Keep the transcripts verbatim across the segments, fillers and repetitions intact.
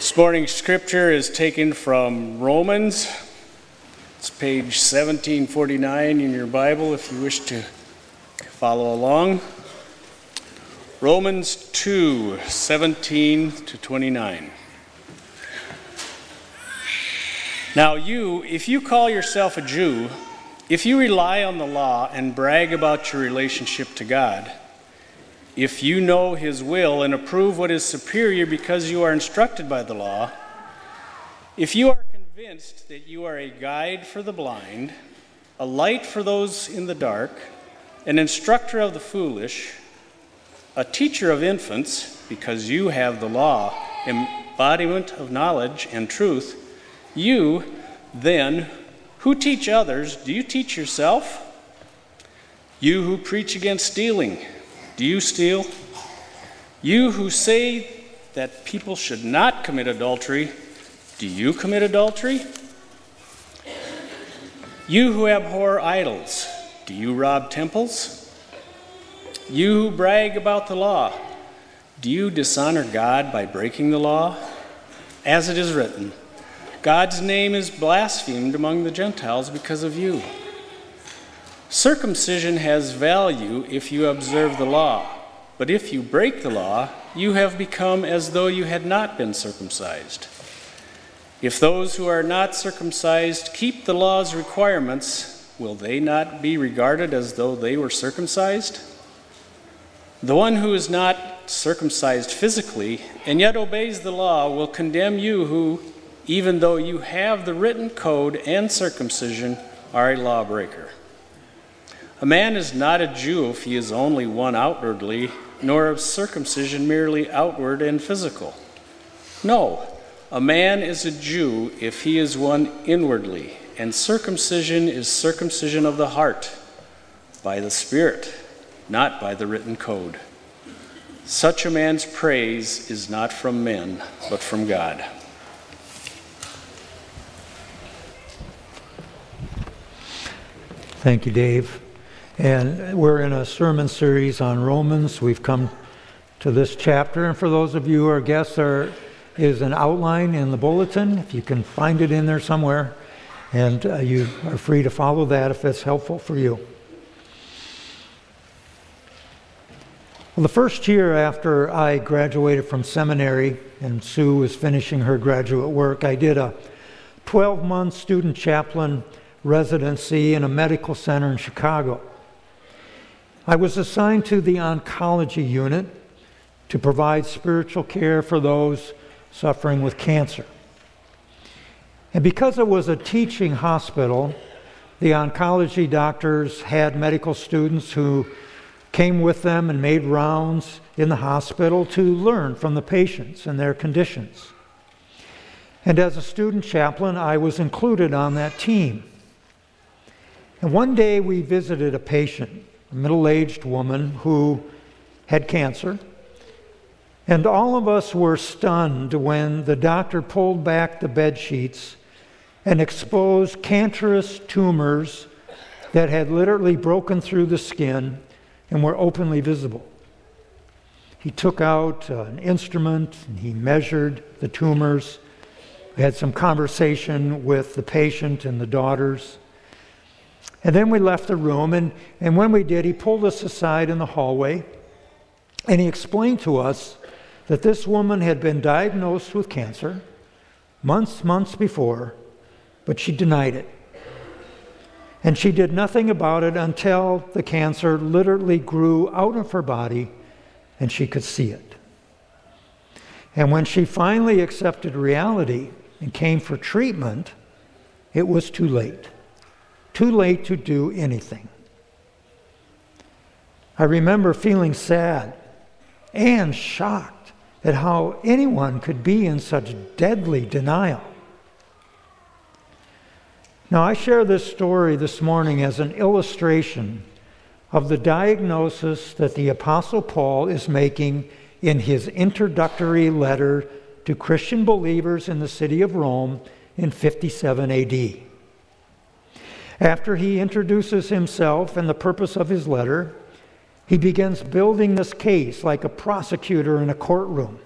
This morning's scripture is taken from Romans. It's page seventeen forty-nine in your Bible if you wish to follow along. Romans two, seventeen to twenty-nine. Now you, if you call yourself a Jew, if you rely on the law and brag about your relationship to God, if you know his will and approve what is superior because you are instructed by the law, if you are convinced that you are a guide for the blind, a light for those in the dark, an instructor of the foolish, a teacher of infants, because you have the law, embodiment of knowledge and truth, you, then, who teach others, do you teach yourself? You who preach against stealing, do you steal? You who say that people should not commit adultery, do you commit adultery? You who abhor idols, do you rob temples? You who brag about the law, do you dishonor God by breaking the law? As it is written, God's name is blasphemed among the Gentiles because of you. Circumcision has value if you observe the law, but if you break the law, you have become as though you had not been circumcised. If those who are not circumcised keep the law's requirements, will they not be regarded as though they were circumcised? The one who is not circumcised physically and yet obeys the law will condemn you who, even though you have the written code and circumcision, are a lawbreaker. A man is not a Jew if he is only one outwardly, nor of circumcision merely outward and physical. No, a man is a Jew if he is one inwardly, and circumcision is circumcision of the heart, by the Spirit, not by the written code. Such a man's praise is not from men, but from God. Thank you, Dave. And we're in a sermon series on Romans. We've come to this chapter. And for those of you who are guests, there is an outline in the bulletin. If you can find it in there somewhere. And uh, you are free to follow that if it's helpful for you. Well, the first year after I graduated from seminary and Sue was finishing her graduate work, I did a twelve-month student chaplain residency in a medical center in Chicago. I was assigned to the oncology unit to provide spiritual care for those suffering with cancer. And because it was a teaching hospital, the oncology doctors had medical students who came with them and made rounds in the hospital to learn from the patients and their conditions. And as a student chaplain, I was included on that team. And one day we visited a patient, a middle-aged woman who had cancer, and all of us were stunned when the doctor pulled back the bed sheets and exposed cancerous tumors that had literally broken through the skin and were openly visible. He took out an instrument and he measured the tumors. We had some conversation with the patient and the daughters. And then we left the room, and, and when we did, he pulled us aside in the hallway, and he explained to us that this woman had been diagnosed with cancer months, months before, but she denied it. And she did nothing about it until the cancer literally grew out of her body, and she could see it. And when she finally accepted reality and came for treatment, it was too late. Too late to do anything. I remember feeling sad and shocked at how anyone could be in such deadly denial. Now, I share this story this morning as an illustration of the diagnosis that the Apostle Paul is making in his introductory letter to Christian believers in the city of Rome in fifty-seven A D. After he introduces himself and the purpose of his letter, he begins building this case like a prosecutor in a courtroom,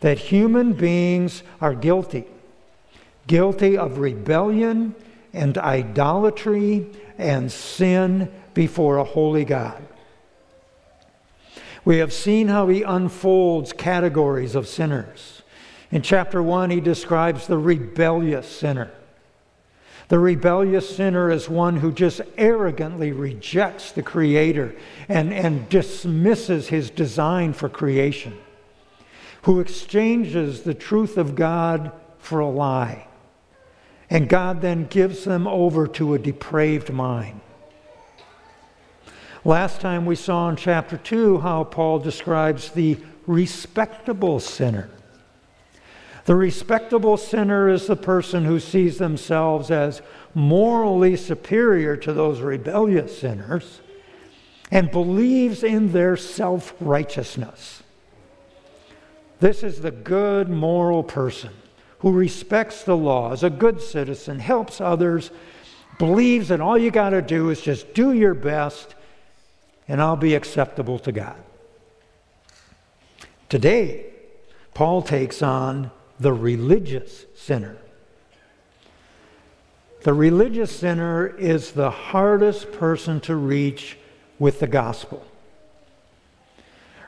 that human beings are guilty, guilty of rebellion and idolatry and sin before a holy God. We have seen how he unfolds categories of sinners. In chapter one, he describes the rebellious sinner. The rebellious sinner is one who just arrogantly rejects the Creator and, and dismisses his design for creation, who exchanges the truth of God for a lie. And God then gives them over to a depraved mind. Last time we saw in chapter two how Paul describes the respectable sinner. The respectable sinner is the person who sees themselves as morally superior to those rebellious sinners and believes in their self-righteousness. This is the good moral person who respects the law, is a good citizen, helps others, believes that all you got to do is just do your best and I'll be acceptable to God. Today, Paul takes on the religious sinner. The religious sinner is the hardest person to reach with the gospel.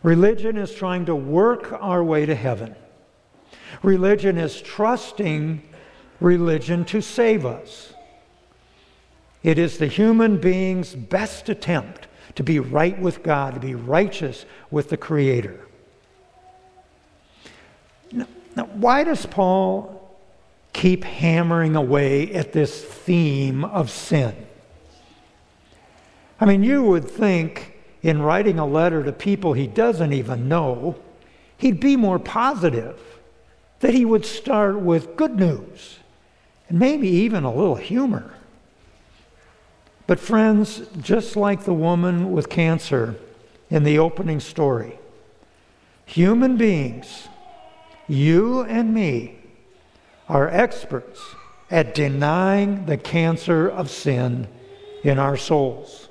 Religion is trying to work our way to heaven. Religion is trusting religion to save us. It is the human being's best attempt to be right with God, to be righteous with the Creator. Now, now why does Paul keep hammering away at this theme of sin? I mean, you would think in writing a letter to people he doesn't even know, he'd be more positive, that he would start with good news, and maybe even a little humor. But friends, just like the woman with cancer in the opening story, human beings, you and me, are experts at denying the cancer of sin in our souls.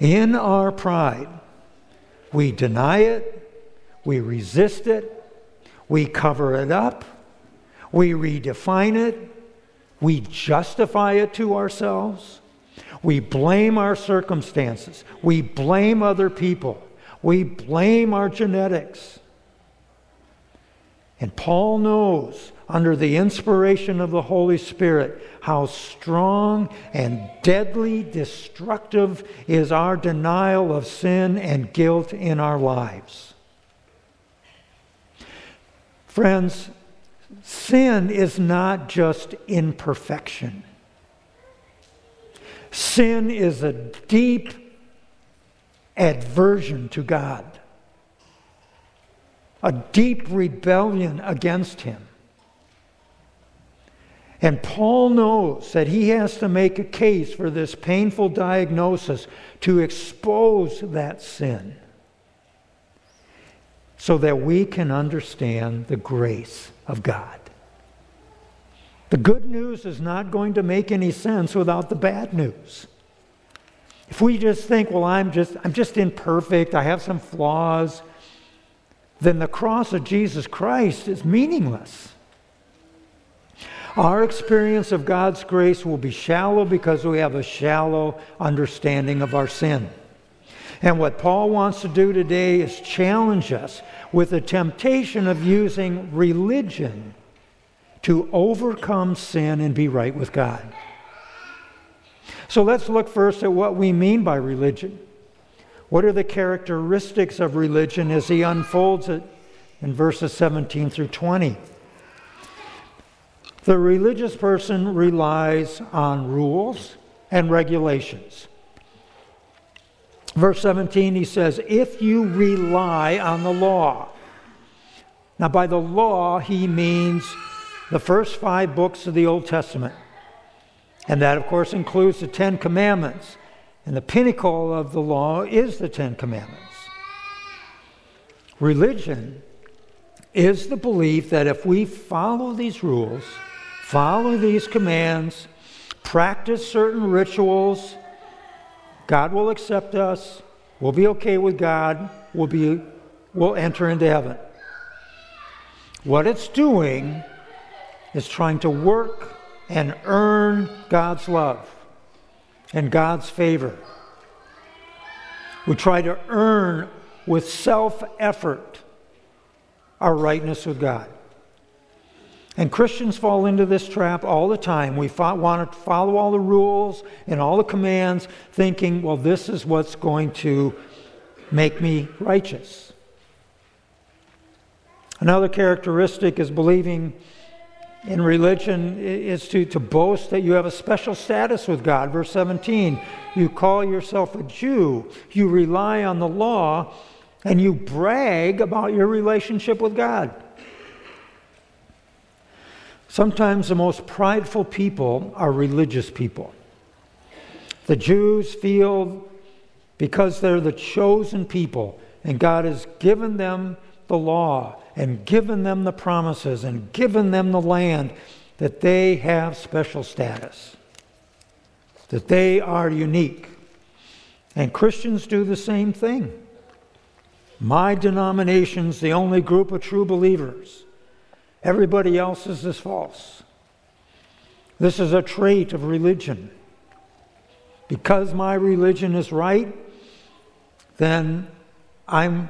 In our pride, we deny it, we resist it, we cover it up, we redefine it, we justify it to ourselves. We blame our circumstances. We blame other people. We blame our genetics. And Paul knows, under the inspiration of the Holy Spirit, how strong and deadly destructive is our denial of sin and guilt in our lives. Friends, sin is not just imperfection. Sin is a deep aversion to God, a deep rebellion against Him. And Paul knows that he has to make a case for this painful diagnosis to expose that sin so that we can understand the grace of God. The good news is not going to make any sense without the bad news. If we just think, well, I'm just I'm just imperfect, I have some flaws, then the cross of Jesus Christ is meaningless. Our experience of God's grace will be shallow because we have a shallow understanding of our sin. And what Paul wants to do today is challenge us with the temptation of using religion to overcome sin and be right with God. So let's look first at what we mean by religion. What are the characteristics of religion as he unfolds it in verses seventeen through twenty? The religious person relies on rules and regulations. Verse seventeen, he says, if you rely on the law. Now, by the law, he means the first five books of the Old Testament. And that, of course, includes the Ten Commandments. And the pinnacle of the law is the Ten Commandments. Religion is the belief that if we follow these rules, follow these commands, practice certain rituals, God will accept us, we'll be okay with God, we'll be, we'll enter into heaven. What it's doing is trying to work and earn God's love and God's favor. We try to earn with self-effort our rightness with God. And Christians fall into this trap all the time. We fo- want to follow all the rules and all the commands, thinking, well, this is what's going to make me righteous. Another characteristic is believing in religion is to, to boast that you have a special status with God. Verse seventeen, you call yourself a Jew, you rely on the law, and you brag about your relationship with God. Sometimes the most prideful people are religious people. The Jews feel because they're the chosen people and God has given them the law and given them the promises and given them the land, that they have special status, that they are unique. And Christians do the same thing. My denomination's the only group of true believers. Everybody else's is false. This is a trait of religion. Because my religion is right, then I'm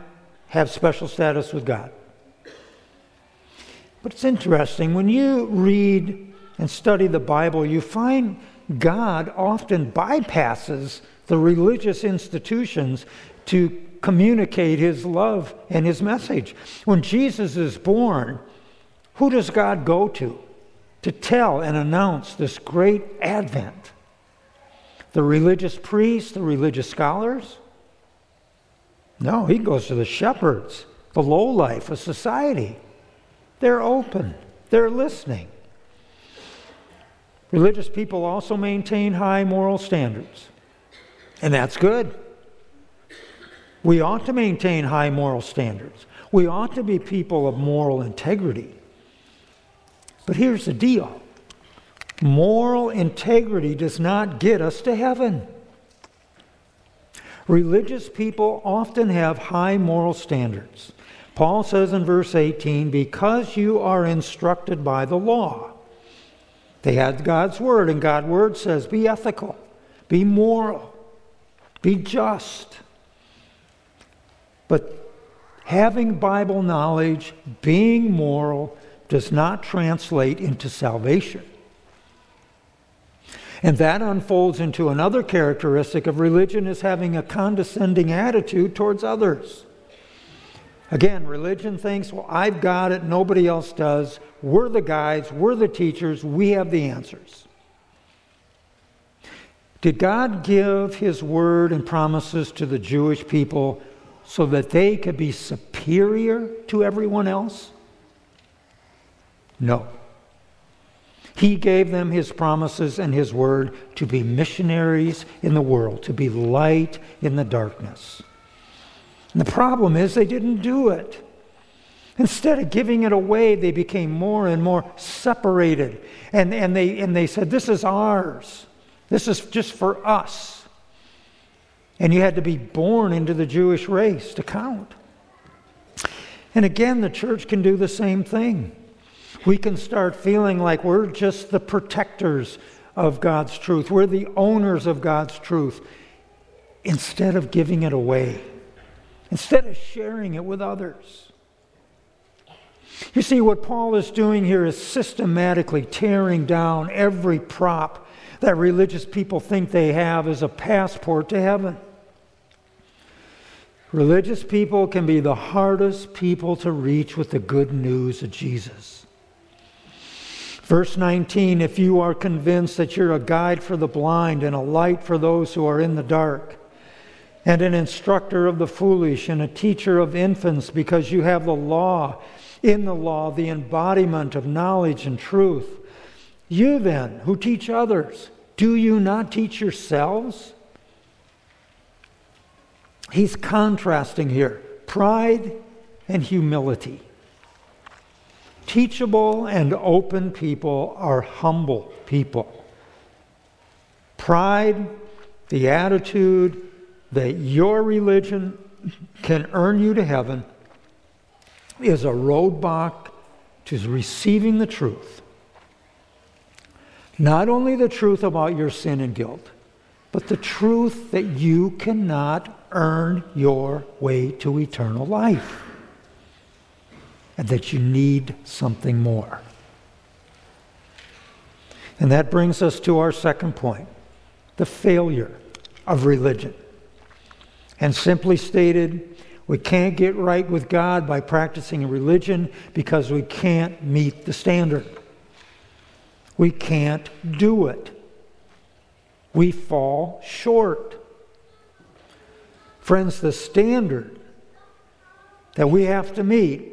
have special status with God. But it's interesting, when you read and study the Bible, you find God often bypasses the religious institutions to communicate his love and his message. When Jesus is born, who does God go to to tell and announce this great advent? The religious priests, the religious scholars? No, he goes to the shepherds, the lowlife of society. They're open. They're listening. Religious people also maintain high moral standards. And that's good. We ought to maintain high moral standards. We ought to be people of moral integrity. But here's the deal. Moral integrity does not get us to heaven. Religious people often have high moral standards. Paul says in verse eighteen, because you are instructed by the law. They had God's word, and God's word says, be ethical, be moral, be just. But having Bible knowledge, being moral, does not translate into salvation. And that unfolds into another characteristic of religion, is having a condescending attitude towards others. Again, religion thinks, well, I've got it, nobody else does. We're the guides, we're the teachers, we have the answers. Did God give his word and promises to the Jewish people so that they could be superior to everyone else? No. He gave them his promises and his word to be missionaries in the world, to be light in the darkness. And the problem is they didn't do it. Instead of giving it away, they became more and more separated. And, and, they, and they said, this is ours. This is just for us. And you had to be born into the Jewish race to count. And again, the church can do the same thing. We can start feeling like we're just the protectors of God's truth. We're the owners of God's truth. Instead of giving it away. Instead of sharing it with others. You see, what Paul is doing here is systematically tearing down every prop that religious people think they have as a passport to heaven. Religious people can be the hardest people to reach with the good news of Jesus. Verse nineteen, if you are convinced that you're a guide for the blind and a light for those who are in the dark, and an instructor of the foolish and a teacher of infants, because you have the law, in the law, the embodiment of knowledge and truth. You then, who teach others, do you not teach yourselves? He's contrasting here pride and humility. Teachable and open people are humble people. Pride, the attitude that your religion can earn you to heaven, is a roadblock to receiving the truth. Not only the truth about your sin and guilt, but the truth that you cannot earn your way to eternal life, and that you need something more. And that brings us to our second point, the failure of religion. And simply stated, we can't get right with God by practicing a religion because we can't meet the standard. We can't do it. We fall short. Friends, the standard that we have to meet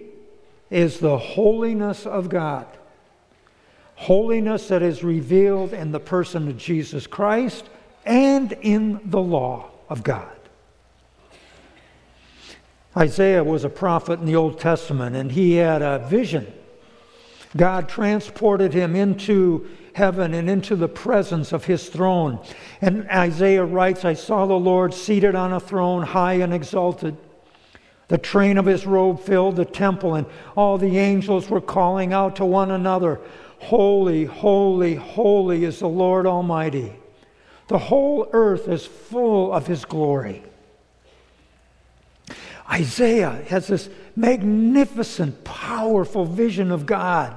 is the holiness of God. Holiness that is revealed in the person of Jesus Christ and in the law of God. Isaiah was a prophet in the Old Testament, and he had a vision. God transported him into heaven and into the presence of his throne. And Isaiah writes, "I saw the Lord seated on a throne, high and exalted. The train of his robe filled the temple, and all the angels were calling out to one another, 'Holy, holy, holy is the Lord Almighty. The whole earth is full of his glory.'" Isaiah has this magnificent, powerful vision of God.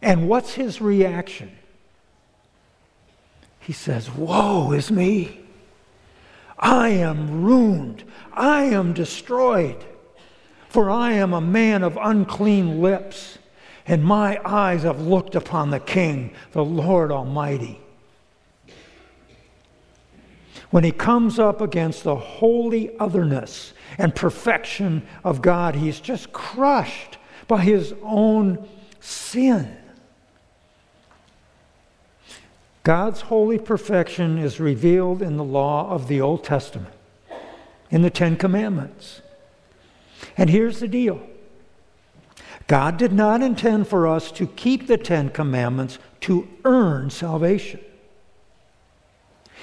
And what's his reaction? He says, "Woe is me. I am ruined. I am destroyed. For I am a man of unclean lips, and my eyes have looked upon the King, the Lord Almighty." When he comes up against the holy otherness and perfection of God, he's just crushed by his own sin. God's holy perfection is revealed in the law of the Old Testament, in the Ten Commandments. And here's the deal. God did not intend for us to keep the Ten Commandments to earn salvation.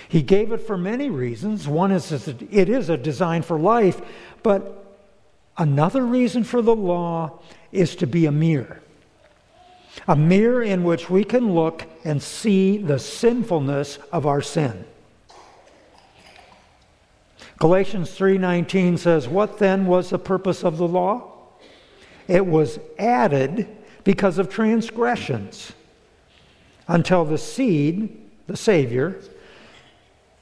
He gave it for many reasons. One is it is a design for life, but another reason for the law is to be a mirror. A mirror in which we can look and see the sinfulness of our sin. Galatians three nineteen says, "What then was the purpose of the law? It was added because of transgressions, until the seed, the Savior,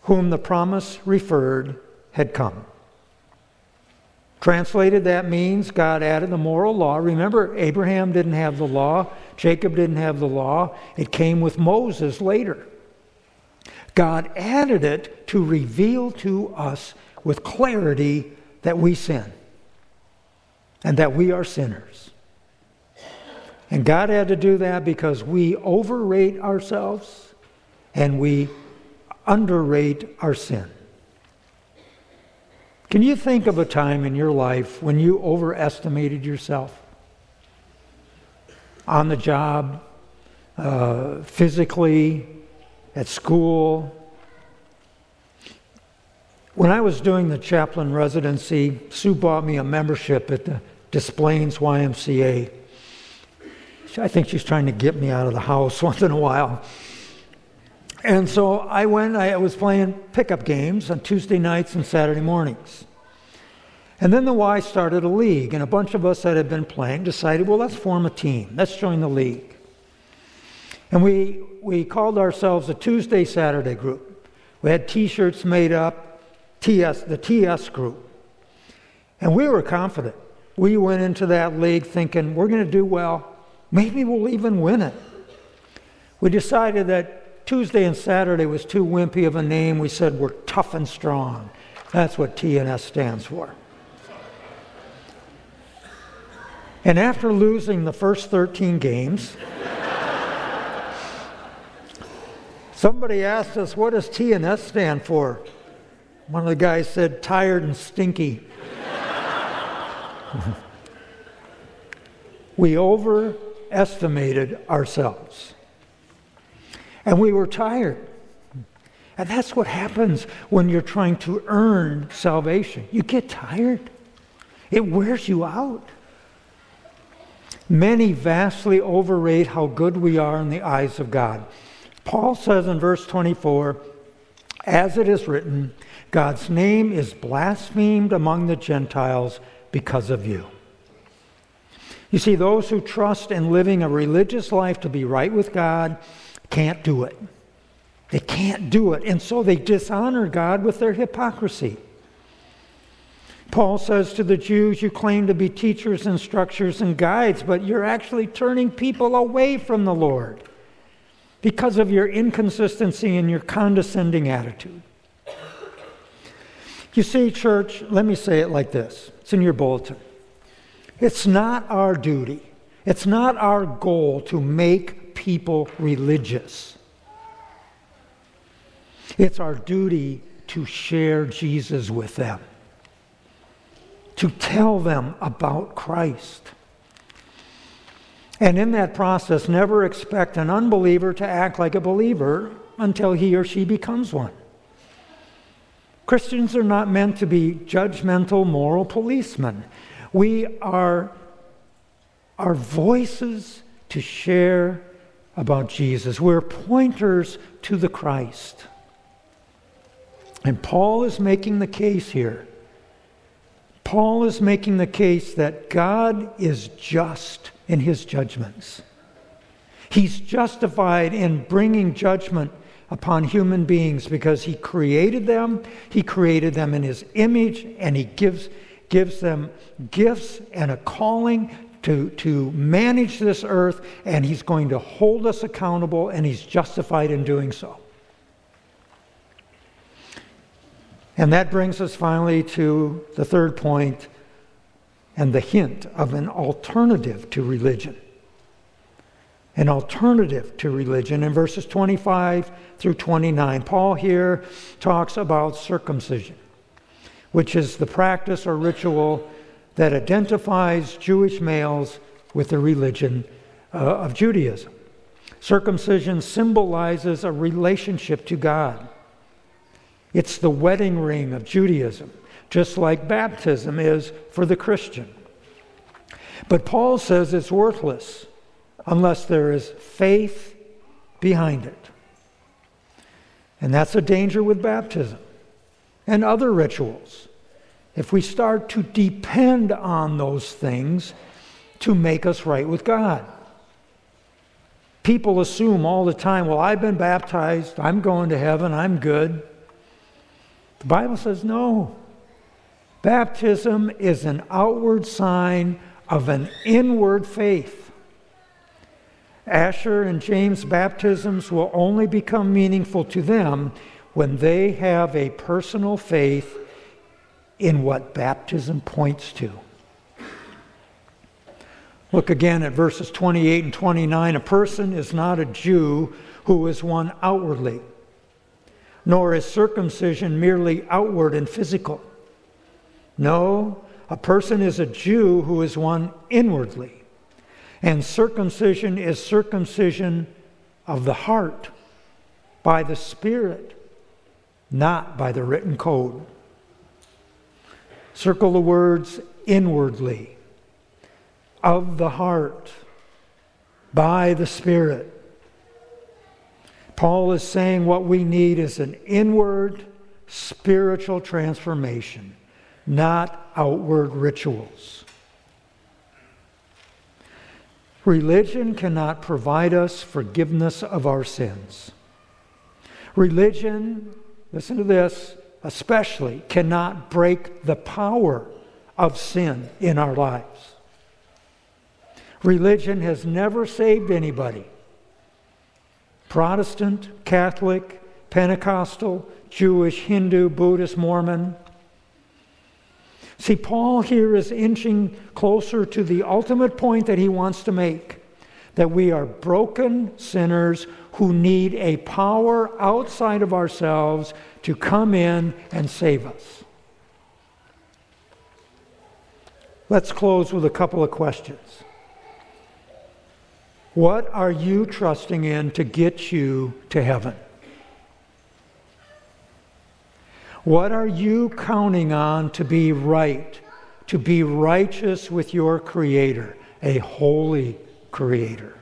whom the promise referred, had come." Translated, that means God added the moral law. Remember, Abraham didn't have the law. Jacob didn't have the law. It came with Moses later. God added it to reveal to us with clarity that we sin, and that we are sinners. And God had to do that because we overrate ourselves and we underrate our sin. Can you think of a time in your life when you overestimated yourself? On the job, uh, physically, at school. When I was doing the chaplain residency, Sue bought me a membership at the Des Plaines Y M C A. I think she's trying to get me out of the house once in a while. And so I went, I was playing pickup games on Tuesday nights and Saturday mornings. And then the Y started a league, and a bunch of us that had been playing decided, well, let's form a team. Let's join the league. And we, we called ourselves a Tuesday-Saturday group. We had T-shirts made up, T S, the T S group. And we were confident. We went into that league thinking, we're going to do well. Maybe we'll even win it. We decided that Tuesday and Saturday was too wimpy of a name. We said, we're tough and strong. That's what T S stands for. And after losing the first thirteen games, somebody asked us, what does T S stand for? One of the guys said, tired and stinky. We overestimated ourselves. And we were tired. And that's what happens when you're trying to earn salvation. You get tired. It wears you out. Many vastly overrate how good we are in the eyes of God. Paul says in verse twenty-four, as it is written, God's name is blasphemed among the Gentiles because of you. You see, those who trust in living a religious life to be right with God can't do it. They can't do it, and so they dishonor God with their hypocrisy. Paul says to the Jews, you claim to be teachers, instructors, and guides, but you're actually turning people away from the Lord because of your inconsistency and your condescending attitude. You see, church, let me say it like this. It's in your bulletin. It's not our duty. It's not our goal to make people religious. It's our duty to share Jesus with them, to tell them about Christ. And in that process, never expect an unbeliever to act like a believer until he or she becomes one. Christians are not meant to be judgmental moral policemen. We are our voices to share about Jesus. We're pointers to the Christ. And Paul is making the case here. Paul is making the case that God is just in his judgments. He's justified in bringing judgment upon human beings because he created them, he created them in his image, and he gives gives them gifts and a calling to, to manage this earth, and he's going to hold us accountable, and he's justified in doing so. And that brings us finally to the third point and the hint of an alternative to religion. An alternative to religion. In verses twenty-five through twenty-nine, Paul here talks about circumcision, which is the practice or ritual that identifies Jewish males with the religion uh, of Judaism. Circumcision symbolizes a relationship to God. It's the wedding ring of Judaism, just like baptism is for the Christian. But Paul says it's worthless unless there is faith behind it. And that's a danger with baptism and other rituals. If we start to depend on those things to make us right with God. People assume all the time, well, I've been baptized, I'm going to heaven, I'm good. The Bible says no. Baptism is an outward sign of an inward faith. Asher and James baptisms will only become meaningful to them when they have a personal faith in what baptism points to. Look again at verses twenty-eight and twenty-nine. A person is not a Jew who is one outwardly, nor is circumcision merely outward and physical. No, a person is a Jew who is one inwardly, and circumcision is circumcision of the heart, by the Spirit, not by the written code. Circle the words inwardly, of the heart, by the Spirit. Paul is saying what we need is an inward spiritual transformation, not outward rituals. Religion cannot provide us forgiveness of our sins. Religion, listen to this, especially cannot break the power of sin in our lives. Religion has never saved anybody. Protestant, Catholic, Pentecostal, Jewish, Hindu, Buddhist, Mormon. See, Paul here is inching closer to the ultimate point that he wants to make, that we are broken sinners who need a power outside of ourselves to come in and save us. Let's close with a couple of questions. What are you trusting in to get you to heaven? What are you counting on to be right, to be righteous with your Creator, a holy creator.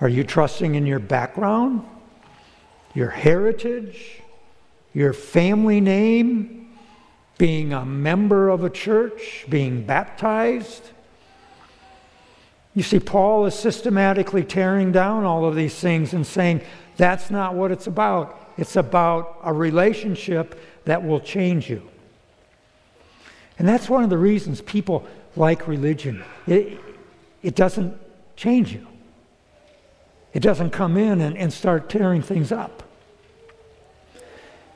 Are you trusting in your background, your heritage, your family name, being a member of a church, being baptized? You see, Paul is systematically tearing down all of these things and saying, that's not what it's about. It's about a relationship that will change you. And that's one of the reasons people like religion. It, it doesn't change you. It doesn't come in and, and start tearing things up.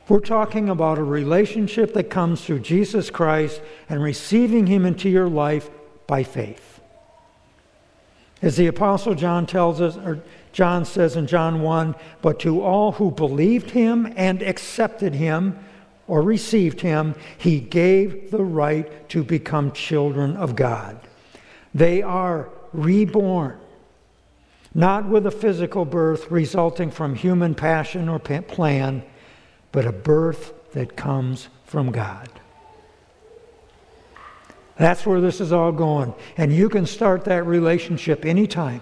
We're talking about a relationship that comes through Jesus Christ and receiving Him into your life by faith. As the Apostle John tells us, or John says in John one, but to all who believed Him and accepted Him or received Him, He gave the right to become children of God. They are reborn, not with a physical birth resulting from human passion or plan, but a birth that comes from God. That's where this is all going. And you can start that relationship anytime.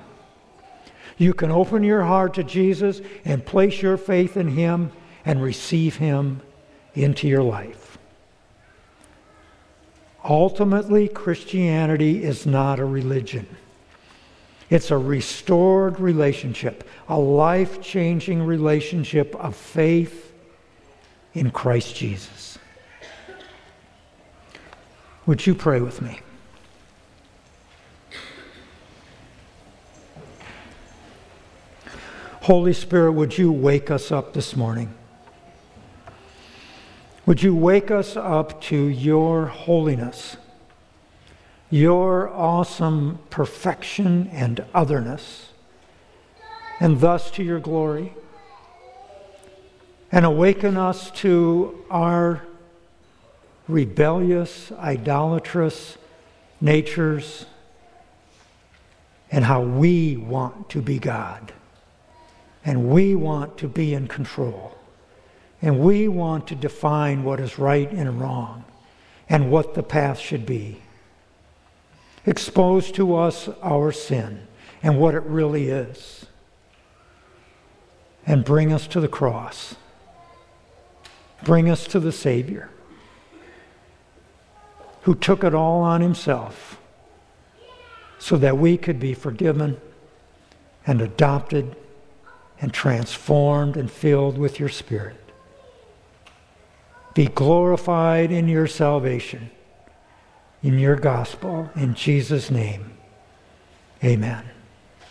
You can open your heart to Jesus and place your faith in Him and receive Him into your life. Ultimately, Christianity is not a religion. It's a restored relationship, a life-changing relationship of faith in Christ Jesus. Would you pray with me? Holy Spirit, would you wake us up this morning? Would you wake us up to your holiness, your awesome perfection and otherness, and thus to your glory, and awaken us to our rebellious, idolatrous natures and how we want to be God, and we want to be in control, and we want to define what is right and wrong and what the path should be. Expose to us our sin and what it really is, and bring us to the cross. Bring us to the Savior who took it all on Himself so that we could be forgiven and adopted and transformed and filled with your Spirit. Be glorified in your salvation, in your gospel, in Jesus' name. Amen.